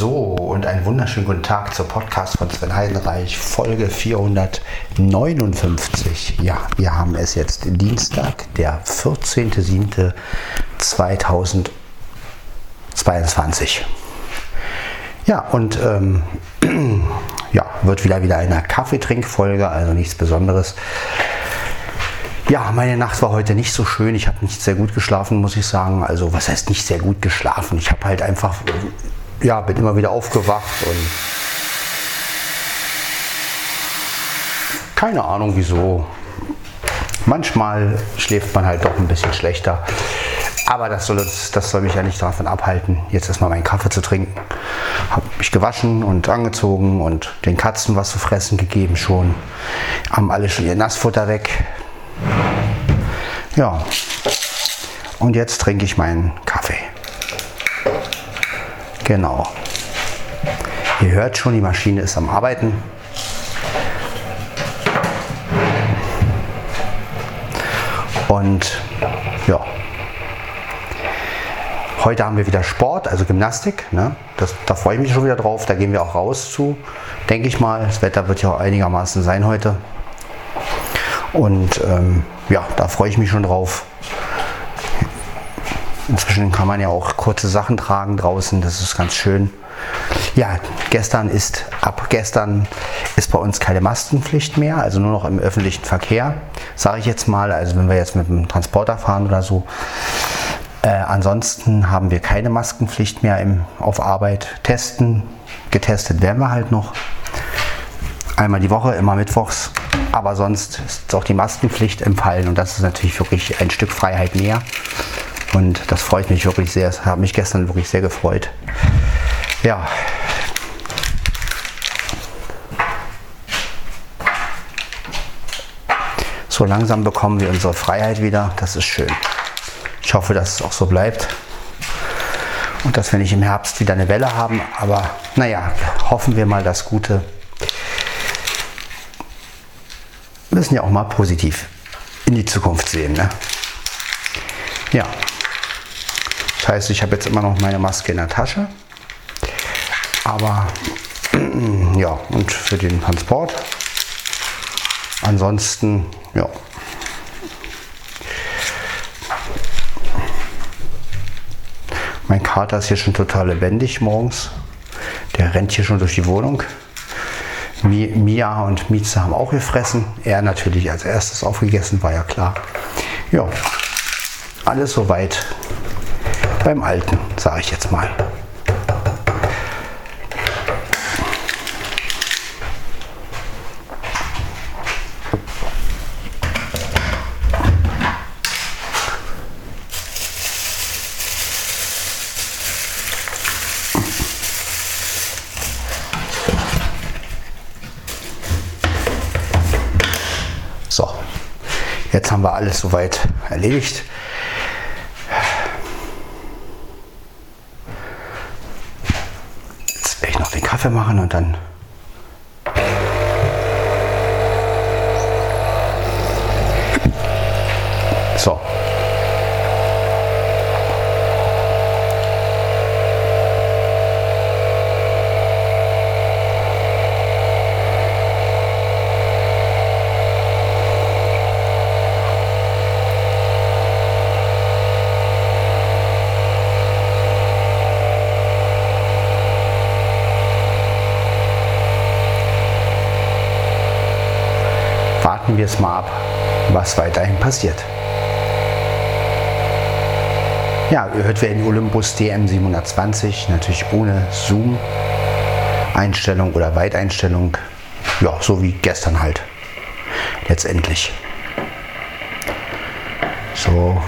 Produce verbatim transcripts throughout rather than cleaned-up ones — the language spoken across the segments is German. So, und einen wunderschönen guten Tag zur Podcast von Sven Heidenreich, Folge vierhundertneunundfünfzig. Ja, wir haben es jetzt Dienstag, der vierzehnten siebten zweitausendzweiundzwanzig. Ja, und ähm, ja, wird wieder wieder eine Kaffeetrinkfolge, also nichts Besonderes. Ja, meine Nacht war heute nicht so schön. Ich habe nicht sehr gut geschlafen, muss ich sagen. Also, was heißt nicht sehr gut geschlafen? Ich habe halt einfach, ja, bin immer wieder aufgewacht und keine Ahnung wieso. Manchmal schläft man halt doch ein bisschen schlechter. Aber das soll, uns, das soll mich ja nicht davon abhalten, jetzt erstmal meinen Kaffee zu trinken. Habe mich gewaschen und angezogen und den Katzen was zu fressen gegeben schon. Haben alle schon ihr Nassfutter weg. Ja, und jetzt trinke ich meinen Kaffee. Genau. Ihr hört schon, die Maschine ist am Arbeiten. Und ja, heute haben wir wieder Sport, also Gymnastik. Ne? Das, da freue ich mich schon wieder drauf. Da gehen wir auch raus zu, denke ich mal. Das Wetter wird ja auch einigermaßen sein heute. Und ähm, ja, da freue ich mich schon drauf. Inzwischen kann man ja auch kurze Sachen tragen draußen, das ist ganz schön. Ja, gestern ist, ab gestern ist bei uns keine Maskenpflicht mehr, also nur noch im öffentlichen Verkehr, sage ich jetzt mal, also wenn wir jetzt mit dem Transporter fahren oder so. Äh, ansonsten haben wir keine Maskenpflicht mehr im, auf Arbeit. Testen, getestet werden wir halt noch. Einmal die Woche, immer mittwochs. Aber sonst ist auch die Maskenpflicht entfallen und das ist natürlich wirklich ein Stück Freiheit mehr. Und das freut mich wirklich sehr. Das hat mich gestern wirklich sehr gefreut. Ja. So langsam bekommen wir unsere Freiheit wieder. Das ist schön. Ich hoffe, dass es auch so bleibt. Und dass wir nicht im Herbst wieder eine Welle haben. Aber naja, hoffen wir mal das Gute. Wir müssen ja auch mal positiv in die Zukunft sehen, ne? Ja, das heißt, ich habe jetzt immer noch meine Maske in der Tasche, aber ja, und für den Transport. Ansonsten, ja. Mein Kater ist hier schon total lebendig morgens. Der rennt hier schon durch die Wohnung. Mia und Mieze haben auch gefressen. Er natürlich als erstes aufgegessen, war ja klar. Ja, alles soweit beim Alten, sage ich jetzt mal. Jetzt haben wir alles soweit erledigt. Jetzt werde ich noch den Kaffee machen und dann... So. Wir es mal ab, was weiterhin passiert. Ja, ihr hört, wir in Olympus D M siebenhundertzwanzig, natürlich ohne Zoom-Einstellung oder Weiteinstellung. Ja, so wie gestern halt. Letztendlich. So,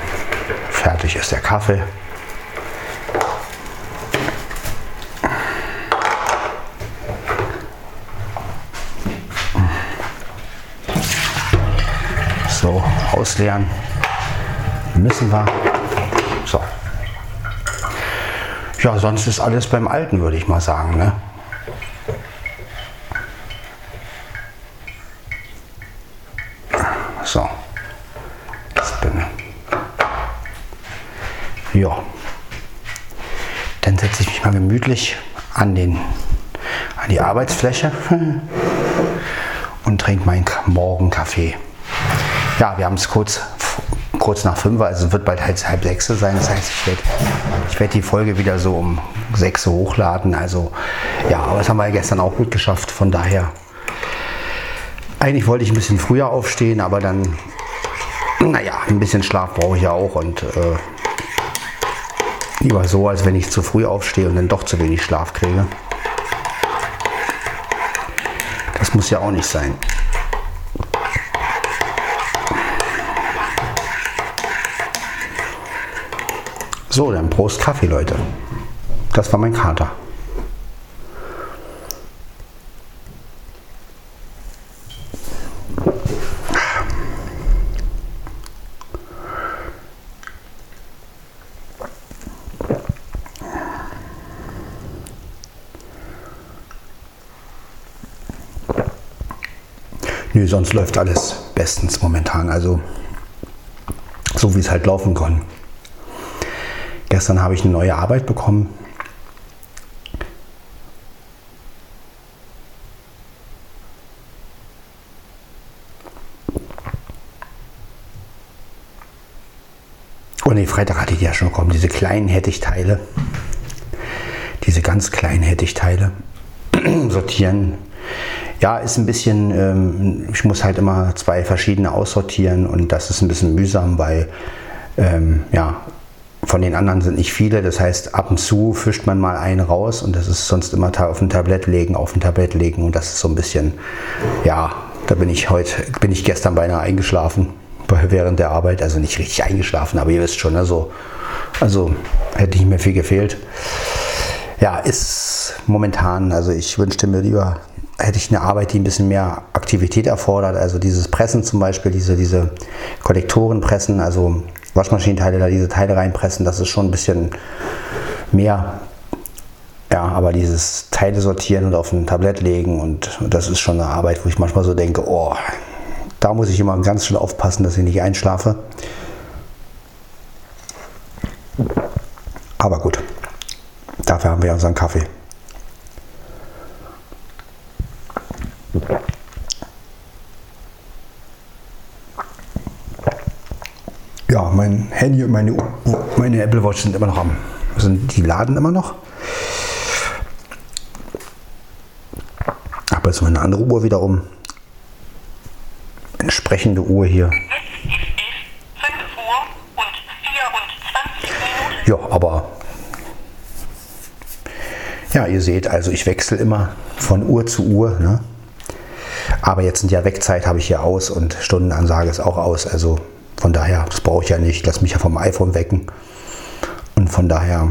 fertig ist der Kaffee. So, ausleeren müssen wir. So. Ja, sonst ist alles beim Alten, würde ich mal sagen, ne? So. Ja. Dann setze ich mich mal gemütlich an, den, an die Arbeitsfläche und trinke meinen Morgenkaffee. Ja, wir haben es kurz, kurz nach fünf, also wird bald halt halb sechs sein. Das heißt, ich werde ich werd die Folge wieder so um sechs hochladen. Also ja, aber das haben wir ja gestern auch gut geschafft. Von daher, eigentlich wollte ich ein bisschen früher aufstehen, aber dann, naja, ein bisschen Schlaf brauche ich ja auch und äh, lieber so, als wenn ich zu früh aufstehe und dann doch zu wenig Schlaf kriege. Das muss ja auch nicht sein. So, dann Prost Kaffee, Leute. Das war mein Kater. Nö, sonst läuft alles bestens momentan. Also, so wie es halt laufen kann. Gestern habe ich eine neue Arbeit bekommen. Oh ne, Freitag hatte ich die ja schon bekommen, diese kleinen Hetticheile. Diese ganz kleinen Hetticheile. Sortieren. Ja, ist ein bisschen, ähm, ich muss halt immer zwei verschiedene aussortieren und das ist ein bisschen mühsam, weil, ähm, ja, von den anderen sind nicht viele, das heißt, ab und zu fischt man mal einen raus und das ist sonst immer auf ein Tablett legen, auf ein Tablett legen und das ist so ein bisschen, ja, da bin ich heute, bin ich gestern beinahe eingeschlafen, während der Arbeit, also nicht richtig eingeschlafen, aber ihr wisst schon, also, also hätte nicht mehr viel gefehlt. Ja, ist momentan, also ich wünschte mir lieber, hätte ich eine Arbeit, die ein bisschen mehr Aktivität erfordert, also dieses Pressen zum Beispiel, diese, diese Kollektorenpressen, also Waschmaschinenteile, da diese Teile reinpressen, das ist schon ein bisschen mehr, ja, aber dieses Teile sortieren und auf ein Tablett legen und, und das ist schon eine Arbeit, wo ich manchmal so denke, oh, da muss ich immer ganz schön aufpassen, dass ich nicht einschlafe, aber gut, dafür haben wir unseren Kaffee. Ja, mein Handy und meine, meine Apple Watch sind immer noch am, sind die laden immer noch. Aber jetzt meine andere Uhr wiederum. Entsprechende Uhr hier. Es ist fünf Uhr und vierundzwanzig Minuten. Ja, aber ja, ihr seht, also ich wechsle immer von Uhr zu Uhr, ne? Aber jetzt sind ja Wegzeit, habe ich hier aus und Stundenansage ist auch aus, also von daher, das brauche ich ja nicht, ich lasse mich ja vom iPhone wecken und von daher,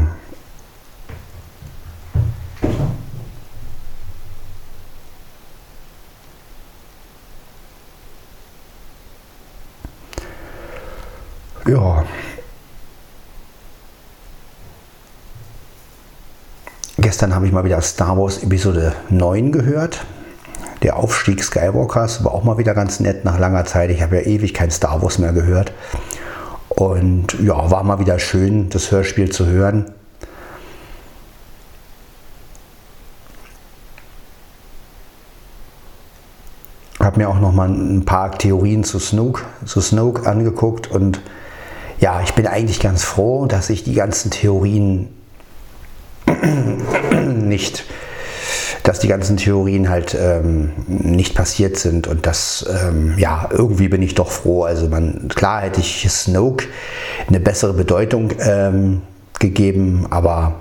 ja, gestern habe ich mal wieder Star Wars Episode neun gehört. Der Aufstieg Skywalkers war auch mal wieder ganz nett nach langer Zeit. Ich habe ja ewig kein Star Wars mehr gehört. Und ja, war mal wieder schön, das Hörspiel zu hören. Habe mir auch noch mal ein paar Theorien zu Snoke, zu Snoke angeguckt. Und ja, ich bin eigentlich ganz froh, dass ich die ganzen Theorien nicht... dass die ganzen Theorien halt ähm, nicht passiert sind und das, ähm, ja, irgendwie bin ich doch froh. Also man, klar hätte ich Snoke eine bessere Bedeutung ähm, gegeben, aber,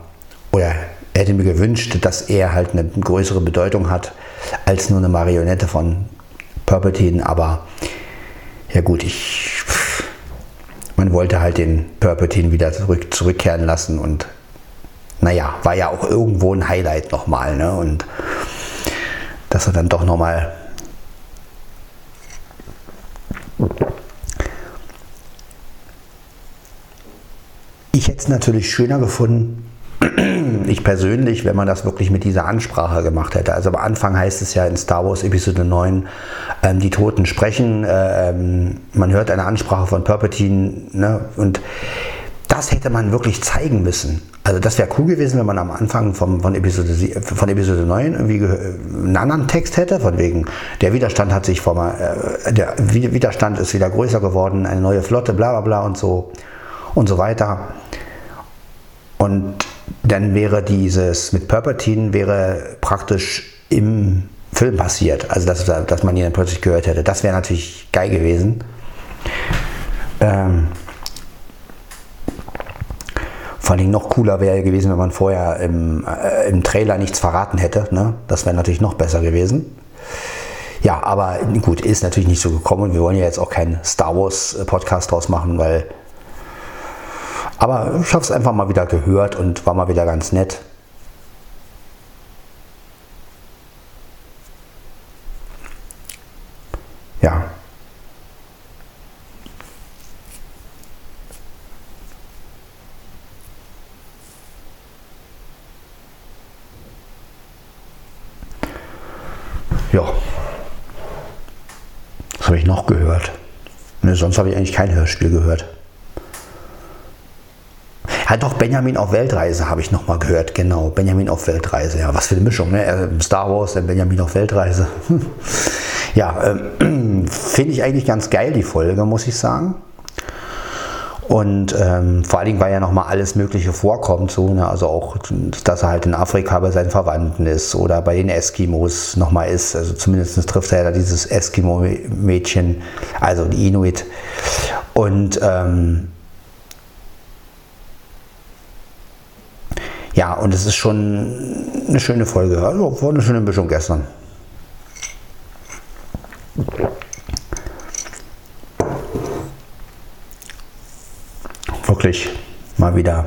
oder hätte mir gewünscht, dass er halt eine größere Bedeutung hat, als nur eine Marionette von Palpatine, aber ja gut, ich, man wollte halt den Palpatine wieder zurück, zurückkehren lassen und naja, war ja auch irgendwo ein Highlight nochmal, ne? Und dass er dann doch nochmal ich hätte es natürlich schöner gefunden, ich persönlich, wenn man das wirklich mit dieser Ansprache gemacht hätte. Also am Anfang heißt es ja in Star Wars Episode neun, ähm, die Toten sprechen, ähm, man hört eine Ansprache von Palpatine, ne? Und das hätte man wirklich zeigen müssen. Also das wäre cool gewesen, wenn man am Anfang vom, von, Episode, von Episode neun irgendwie einen anderen Text hätte, von wegen, der Widerstand hat sich vor äh, der Widerstand ist wieder größer geworden, eine neue Flotte, bla bla bla und so und so weiter. Und dann wäre dieses mit Palpatine wäre praktisch im Film passiert, also dass, dass man ihn dann plötzlich gehört hätte. Das wäre natürlich geil gewesen. Ähm, Vor allem noch cooler wäre gewesen, wenn man vorher im, äh, im Trailer nichts verraten hätte. Ne? Das wäre natürlich noch besser gewesen. Ja, aber gut, ist natürlich nicht so gekommen. Und wir wollen ja jetzt auch keinen Star Wars Podcast draus machen, weil... Aber ich habe es einfach mal wieder gehört und war mal wieder ganz nett. Ja. Ja, was habe ich noch gehört? Ne, sonst habe ich eigentlich kein Hörspiel gehört. Ja doch, Benjamin auf Weltreise habe ich nochmal gehört, genau, Benjamin auf Weltreise. Ja, was für eine Mischung, ne? Star Wars, dann Benjamin auf Weltreise. Ja, ähm, finde ich eigentlich ganz geil, die Folge, muss ich sagen. Und ähm, vor allen Dingen, weil ja nochmal alles Mögliche vorkommt, so, ne? Also auch, dass er halt in Afrika bei seinen Verwandten ist oder bei den Eskimos nochmal ist, also zumindest trifft er ja dieses Eskimo-Mädchen, also die Inuit. Und ähm, ja, und es ist schon eine schöne Folge, also war eine schöne Mischung gestern. Wirklich mal wieder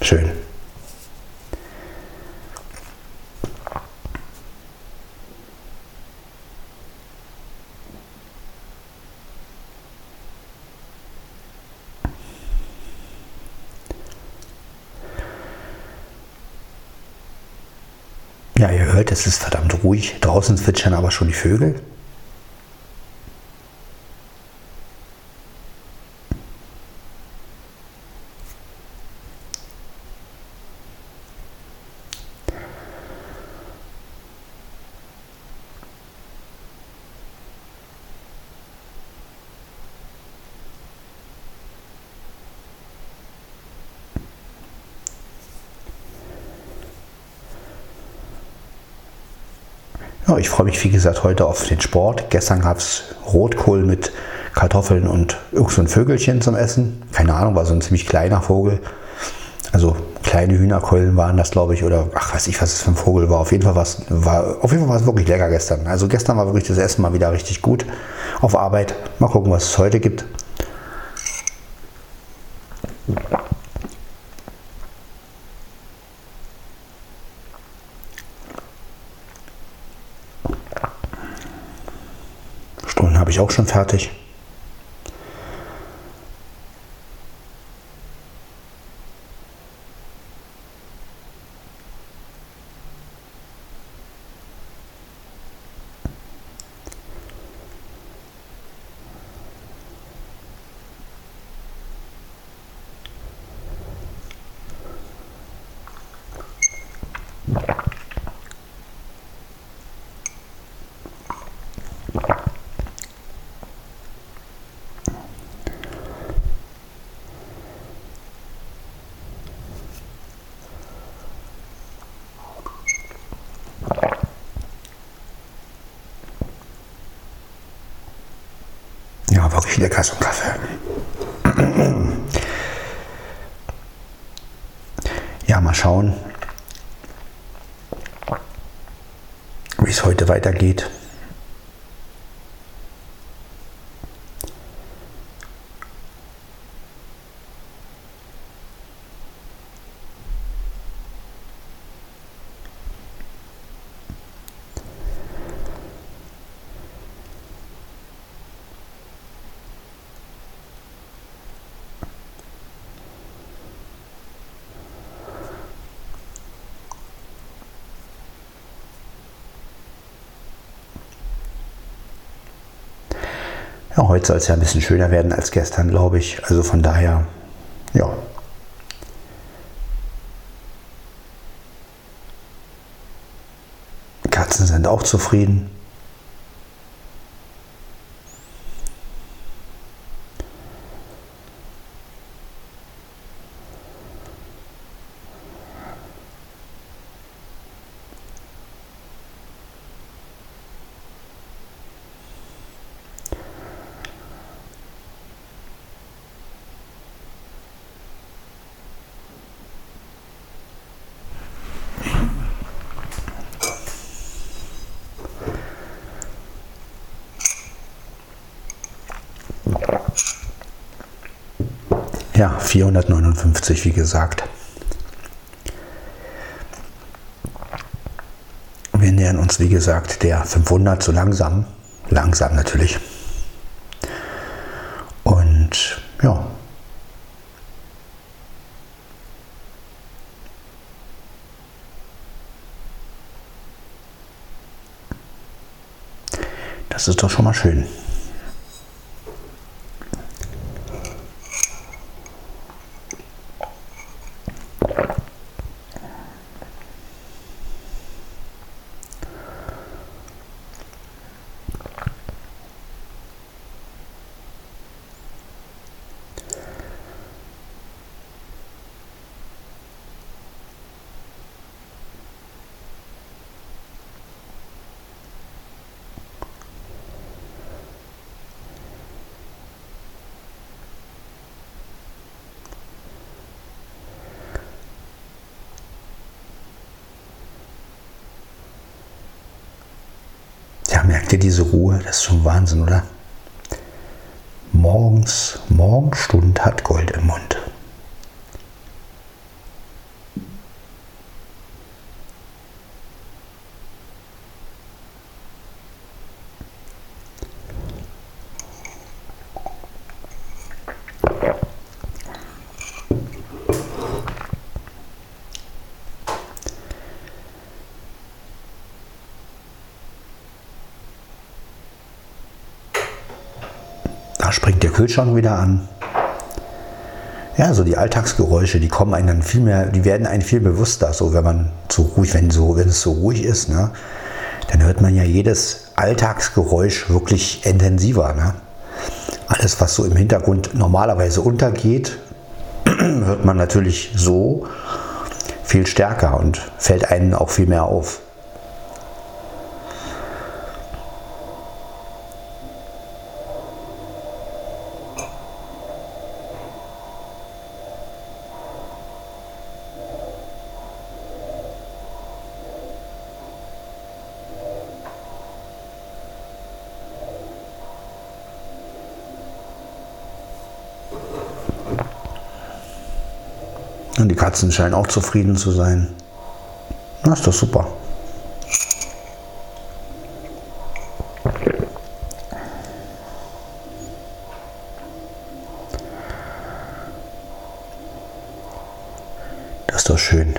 schön. Ja, ihr hört, es ist verdammt ruhig. Draußen zwitschern aber schon die Vögel. Ich freue mich, wie gesagt, heute auf den Sport. Gestern gab es Rotkohl mit Kartoffeln und irgend so ein Vögelchen zum Essen. Keine Ahnung, war so ein ziemlich kleiner Vogel. Also kleine Hühnerkeulen waren das, glaube ich. Oder ach, weiß ich, was es für ein Vogel war. Auf jeden Fall war, auf jeden Fall war es wirklich lecker gestern. Also gestern war wirklich das Essen mal wieder richtig gut auf Arbeit. Mal gucken, was es heute gibt. Habe ich auch schon fertig. Ja, wirklich lecker so ein Kaffee. Ja, mal schauen, wie es heute weitergeht. Heute soll es ja ein bisschen schöner werden als gestern, glaube ich. Also von daher, ja, Katzen sind auch zufrieden. Ja, vierhundertneunundfünfzig, wie gesagt. Wir nähern uns, wie gesagt, der fünfhundert so langsam. Langsam natürlich. Und ja. Das ist doch schon mal schön. Merkt ihr diese Ruhe? Das ist schon Wahnsinn, oder? Morgens, Morgenstund hat Gold im Mund. Springt der Kühlschrank wieder an. Ja, so die Alltagsgeräusche, die kommen einem dann viel mehr, die werden einem viel bewusster, so wenn man so ruhig, wenn so, wenn es so ruhig ist, ne, dann hört man ja jedes Alltagsgeräusch wirklich intensiver, ne? Alles, was so im Hintergrund normalerweise untergeht, hört man natürlich so viel stärker und fällt einem auch viel mehr auf. Und die Katzen scheinen auch zufrieden zu sein. Das ist doch super. Das ist doch schön.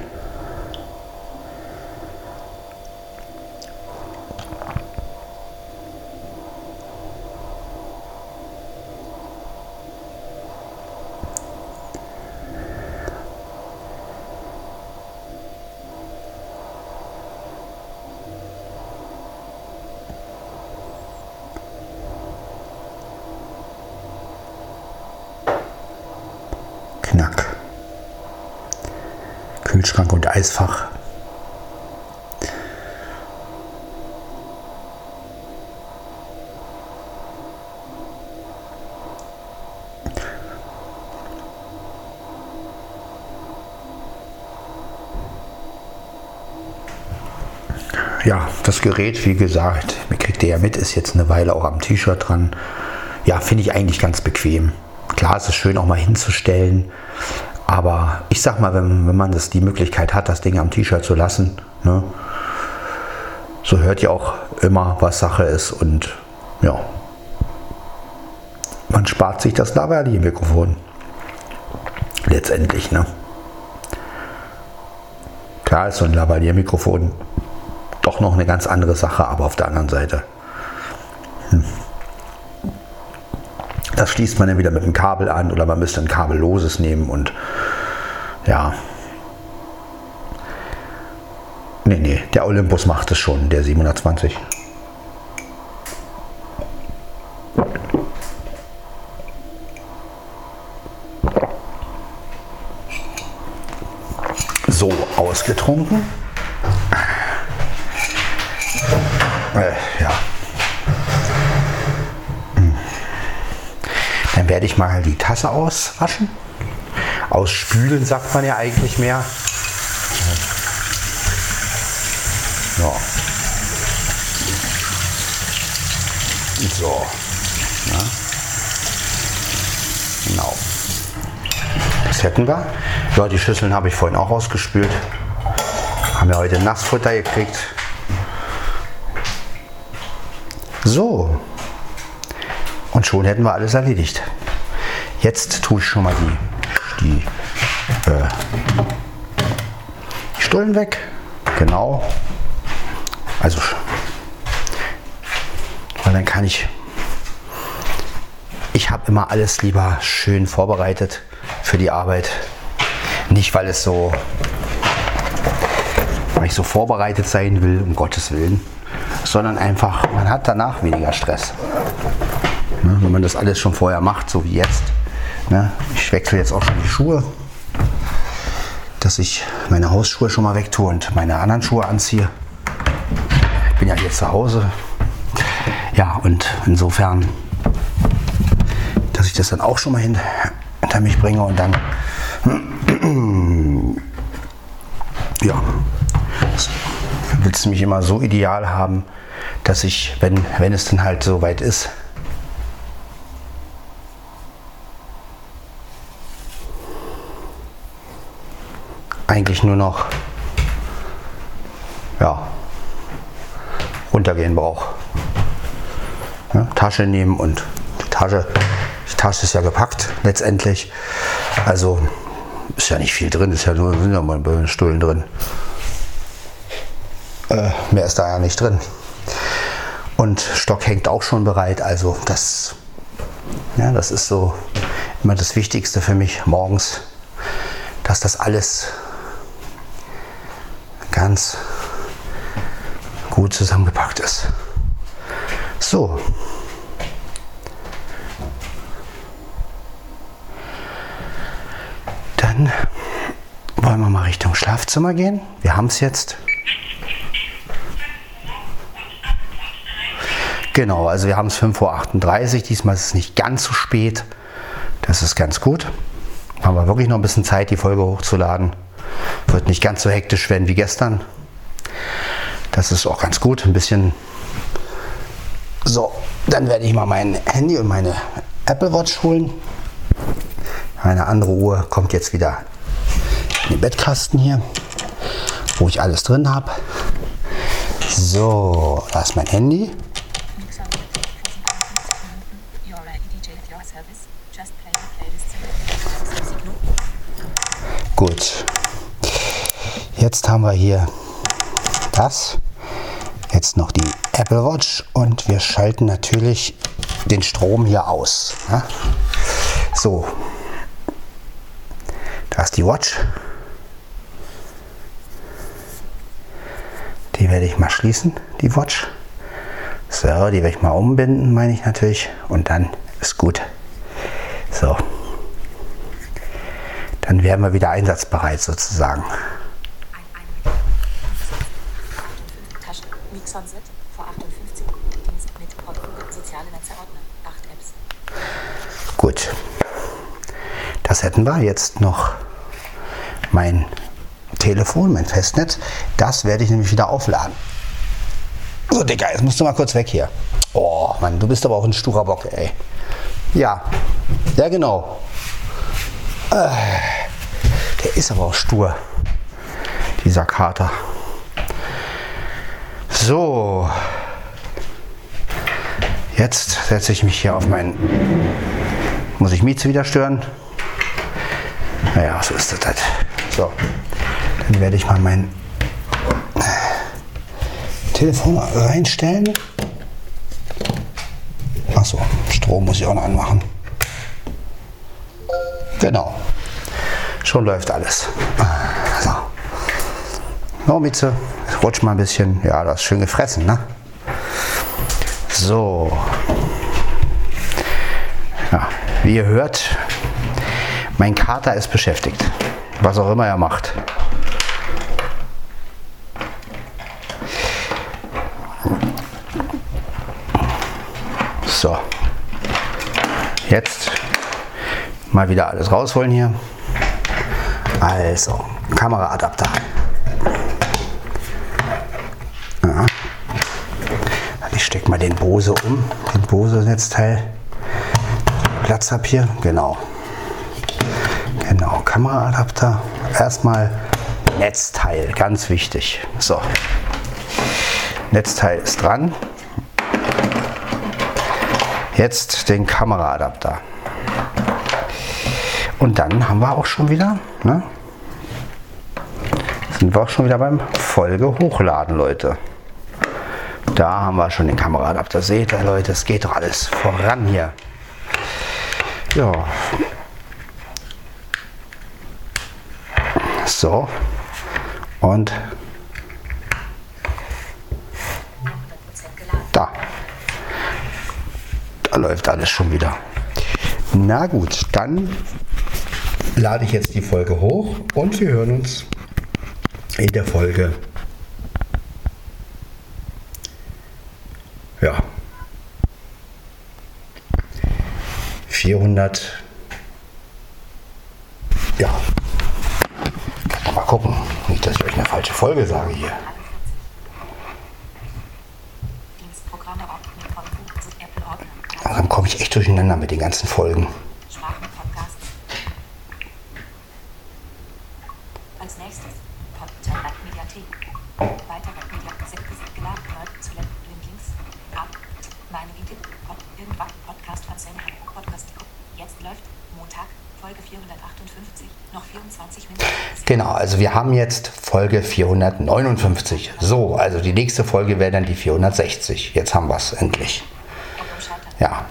Knack. Kühlschrank und Eisfach. Ja, das Gerät, wie gesagt, kriegt ihr ja mit, ist jetzt eine Weile auch am T-Shirt dran. Ja, finde ich eigentlich ganz bequem. Klar, es ist schön auch mal hinzustellen, aber ich sag mal, wenn, wenn man das, die Möglichkeit hat, das Ding am T-Shirt zu lassen, ne, so hört ihr auch immer, was Sache ist, und ja, man spart sich das Lavalier-Mikrofon letztendlich, ne. Klar ist so ein Lavalier-Mikrofon doch noch eine ganz andere Sache, aber auf der anderen Seite. Hm. Das schließt man dann wieder mit einem Kabel an, oder man müsste ein kabelloses nehmen, und ja, Nee, nee, der Olympus macht es schon, der siebenhundertzwanzig. So, ausgetrunken. Äh, ja. Dann werde ich mal die Tasse auswaschen. Ausspülen sagt man ja eigentlich mehr. So. So. Ja. Genau. Das hätten wir. Ja, die Schüsseln habe ich vorhin auch ausgespült. Haben wir heute Nassfutter gekriegt. So. Und schon hätten wir alles erledigt. Jetzt tue ich schon mal die, die, äh, die Stullen weg. Genau. Also, weil dann kann ich, ich habe immer alles lieber schön vorbereitet für die Arbeit. Nicht, weil es so, weil ich so vorbereitet sein will, um Gottes Willen, sondern einfach, man hat danach weniger Stress. Ne, wenn man das alles schon vorher macht, so wie jetzt. Ne, ich wechsle jetzt auch schon die Schuhe, dass ich meine Hausschuhe schon mal wegtue und meine anderen Schuhe anziehe. Bin ja hier zu Hause, ja, und insofern, dass ich das dann auch schon mal hinter mich bringe und dann, ja, willst du mich immer so ideal haben, dass ich, wenn, wenn es dann halt so weit ist, eigentlich nur noch, ja, runtergehen brauche. Ja, Tasche nehmen und die Tasche, die Tasche ist ja gepackt letztendlich. Also ist ja nicht viel drin, ist ja nur, sind ja mal ein bisschen Stullen drin. Äh, mehr ist da ja nicht drin. Und Stock hängt auch schon bereit, also das, ja, das ist so immer das Wichtigste für mich morgens, dass das alles ganz gut zusammengepackt ist. So. Dann wollen wir mal Richtung Schlafzimmer gehen. Wir haben es jetzt. Genau, also wir haben es fünf Uhr achtunddreißig. Diesmal ist es nicht ganz so spät. Das ist ganz gut. Haben wir wirklich noch ein bisschen Zeit, die Folge hochzuladen. Wird nicht ganz so hektisch werden wie gestern. Das ist auch ganz gut, ein bisschen. So, dann werde ich mal mein Handy und meine Apple Watch holen. Eine andere Uhr kommt jetzt wieder in den Bettkasten hier, wo ich alles drin habe. So, da ist mein Handy. Gut, jetzt haben wir hier das. Jetzt noch die Apple Watch und wir schalten natürlich den Strom hier aus. Ne? So, da ist die Watch. Die werde ich mal schließen, die Watch. So, die werde ich mal umbinden, meine ich natürlich. Und dann ist gut. So, dann wären wir wieder einsatzbereit sozusagen. Sunset vor achtundfünfzig mit Podcast, soziale Netzordner, acht Apps. Gut, das hätten wir jetzt noch. Mein Telefon, mein Festnetz, das werde ich nämlich wieder aufladen. So, Digga, jetzt musst du mal kurz weg hier. Oh, Mann, du bist aber auch ein sturer Bock, ey. Ja, ja genau. Äh, der ist aber auch stur, dieser Kater. So, jetzt setze ich mich hier auf meinen, muss ich Mieze wieder stören? Naja, so ist das halt. So, dann werde ich mal mein Telefon reinstellen. Achso, Strom muss ich auch noch anmachen. Genau, schon läuft alles. So, Oh, Mieze, rutsch mal ein bisschen. Ja, du hast schön gefressen, ne? So. Ja, wie ihr hört, mein Kater ist beschäftigt. Was auch immer er macht. So. Jetzt mal wieder alles rausholen hier. Also, Kameraadapter. Ja. Ich stecke mal den Bose um, den Bose-Netzteil. Platz habe hier, genau. Genau, Kameraadapter. Erstmal Netzteil, ganz wichtig. So, Netzteil ist dran. Jetzt den Kameraadapter. Und dann haben wir auch schon wieder, ne? Sind wir auch schon wieder beim Folge hochladen, Leute. Da haben wir schon den Kameraadapter. Seht ihr, Leute, es geht doch alles voran hier. Ja. So. Und da. Da läuft alles schon wieder. Na gut, dann lade ich jetzt die Folge hoch und wir hören uns in der Folge. Ja. vierhundert. Ja. Mal gucken. Nicht, dass ich euch eine falsche Folge sage hier. Also dann komme ich echt durcheinander mit den ganzen Folgen. Genau, also wir haben jetzt Folge vierhundertneunundfünfzig. So, also die nächste Folge wäre dann die vierhundertsechzig. Jetzt haben wir es endlich. Ja.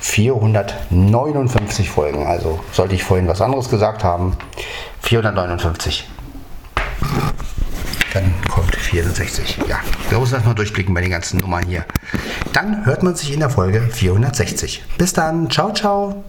vierhundertneunundfünfzig Folgen. Also sollte ich vorhin was anderes gesagt haben. vierhundertneunundfünfzig. Dann kommt vierundsechzig. Ja, wir müssen erstmal durchblicken bei den ganzen Nummern hier. Dann hört man sich in der Folge vierhundertsechzig. Bis dann. Ciao, ciao.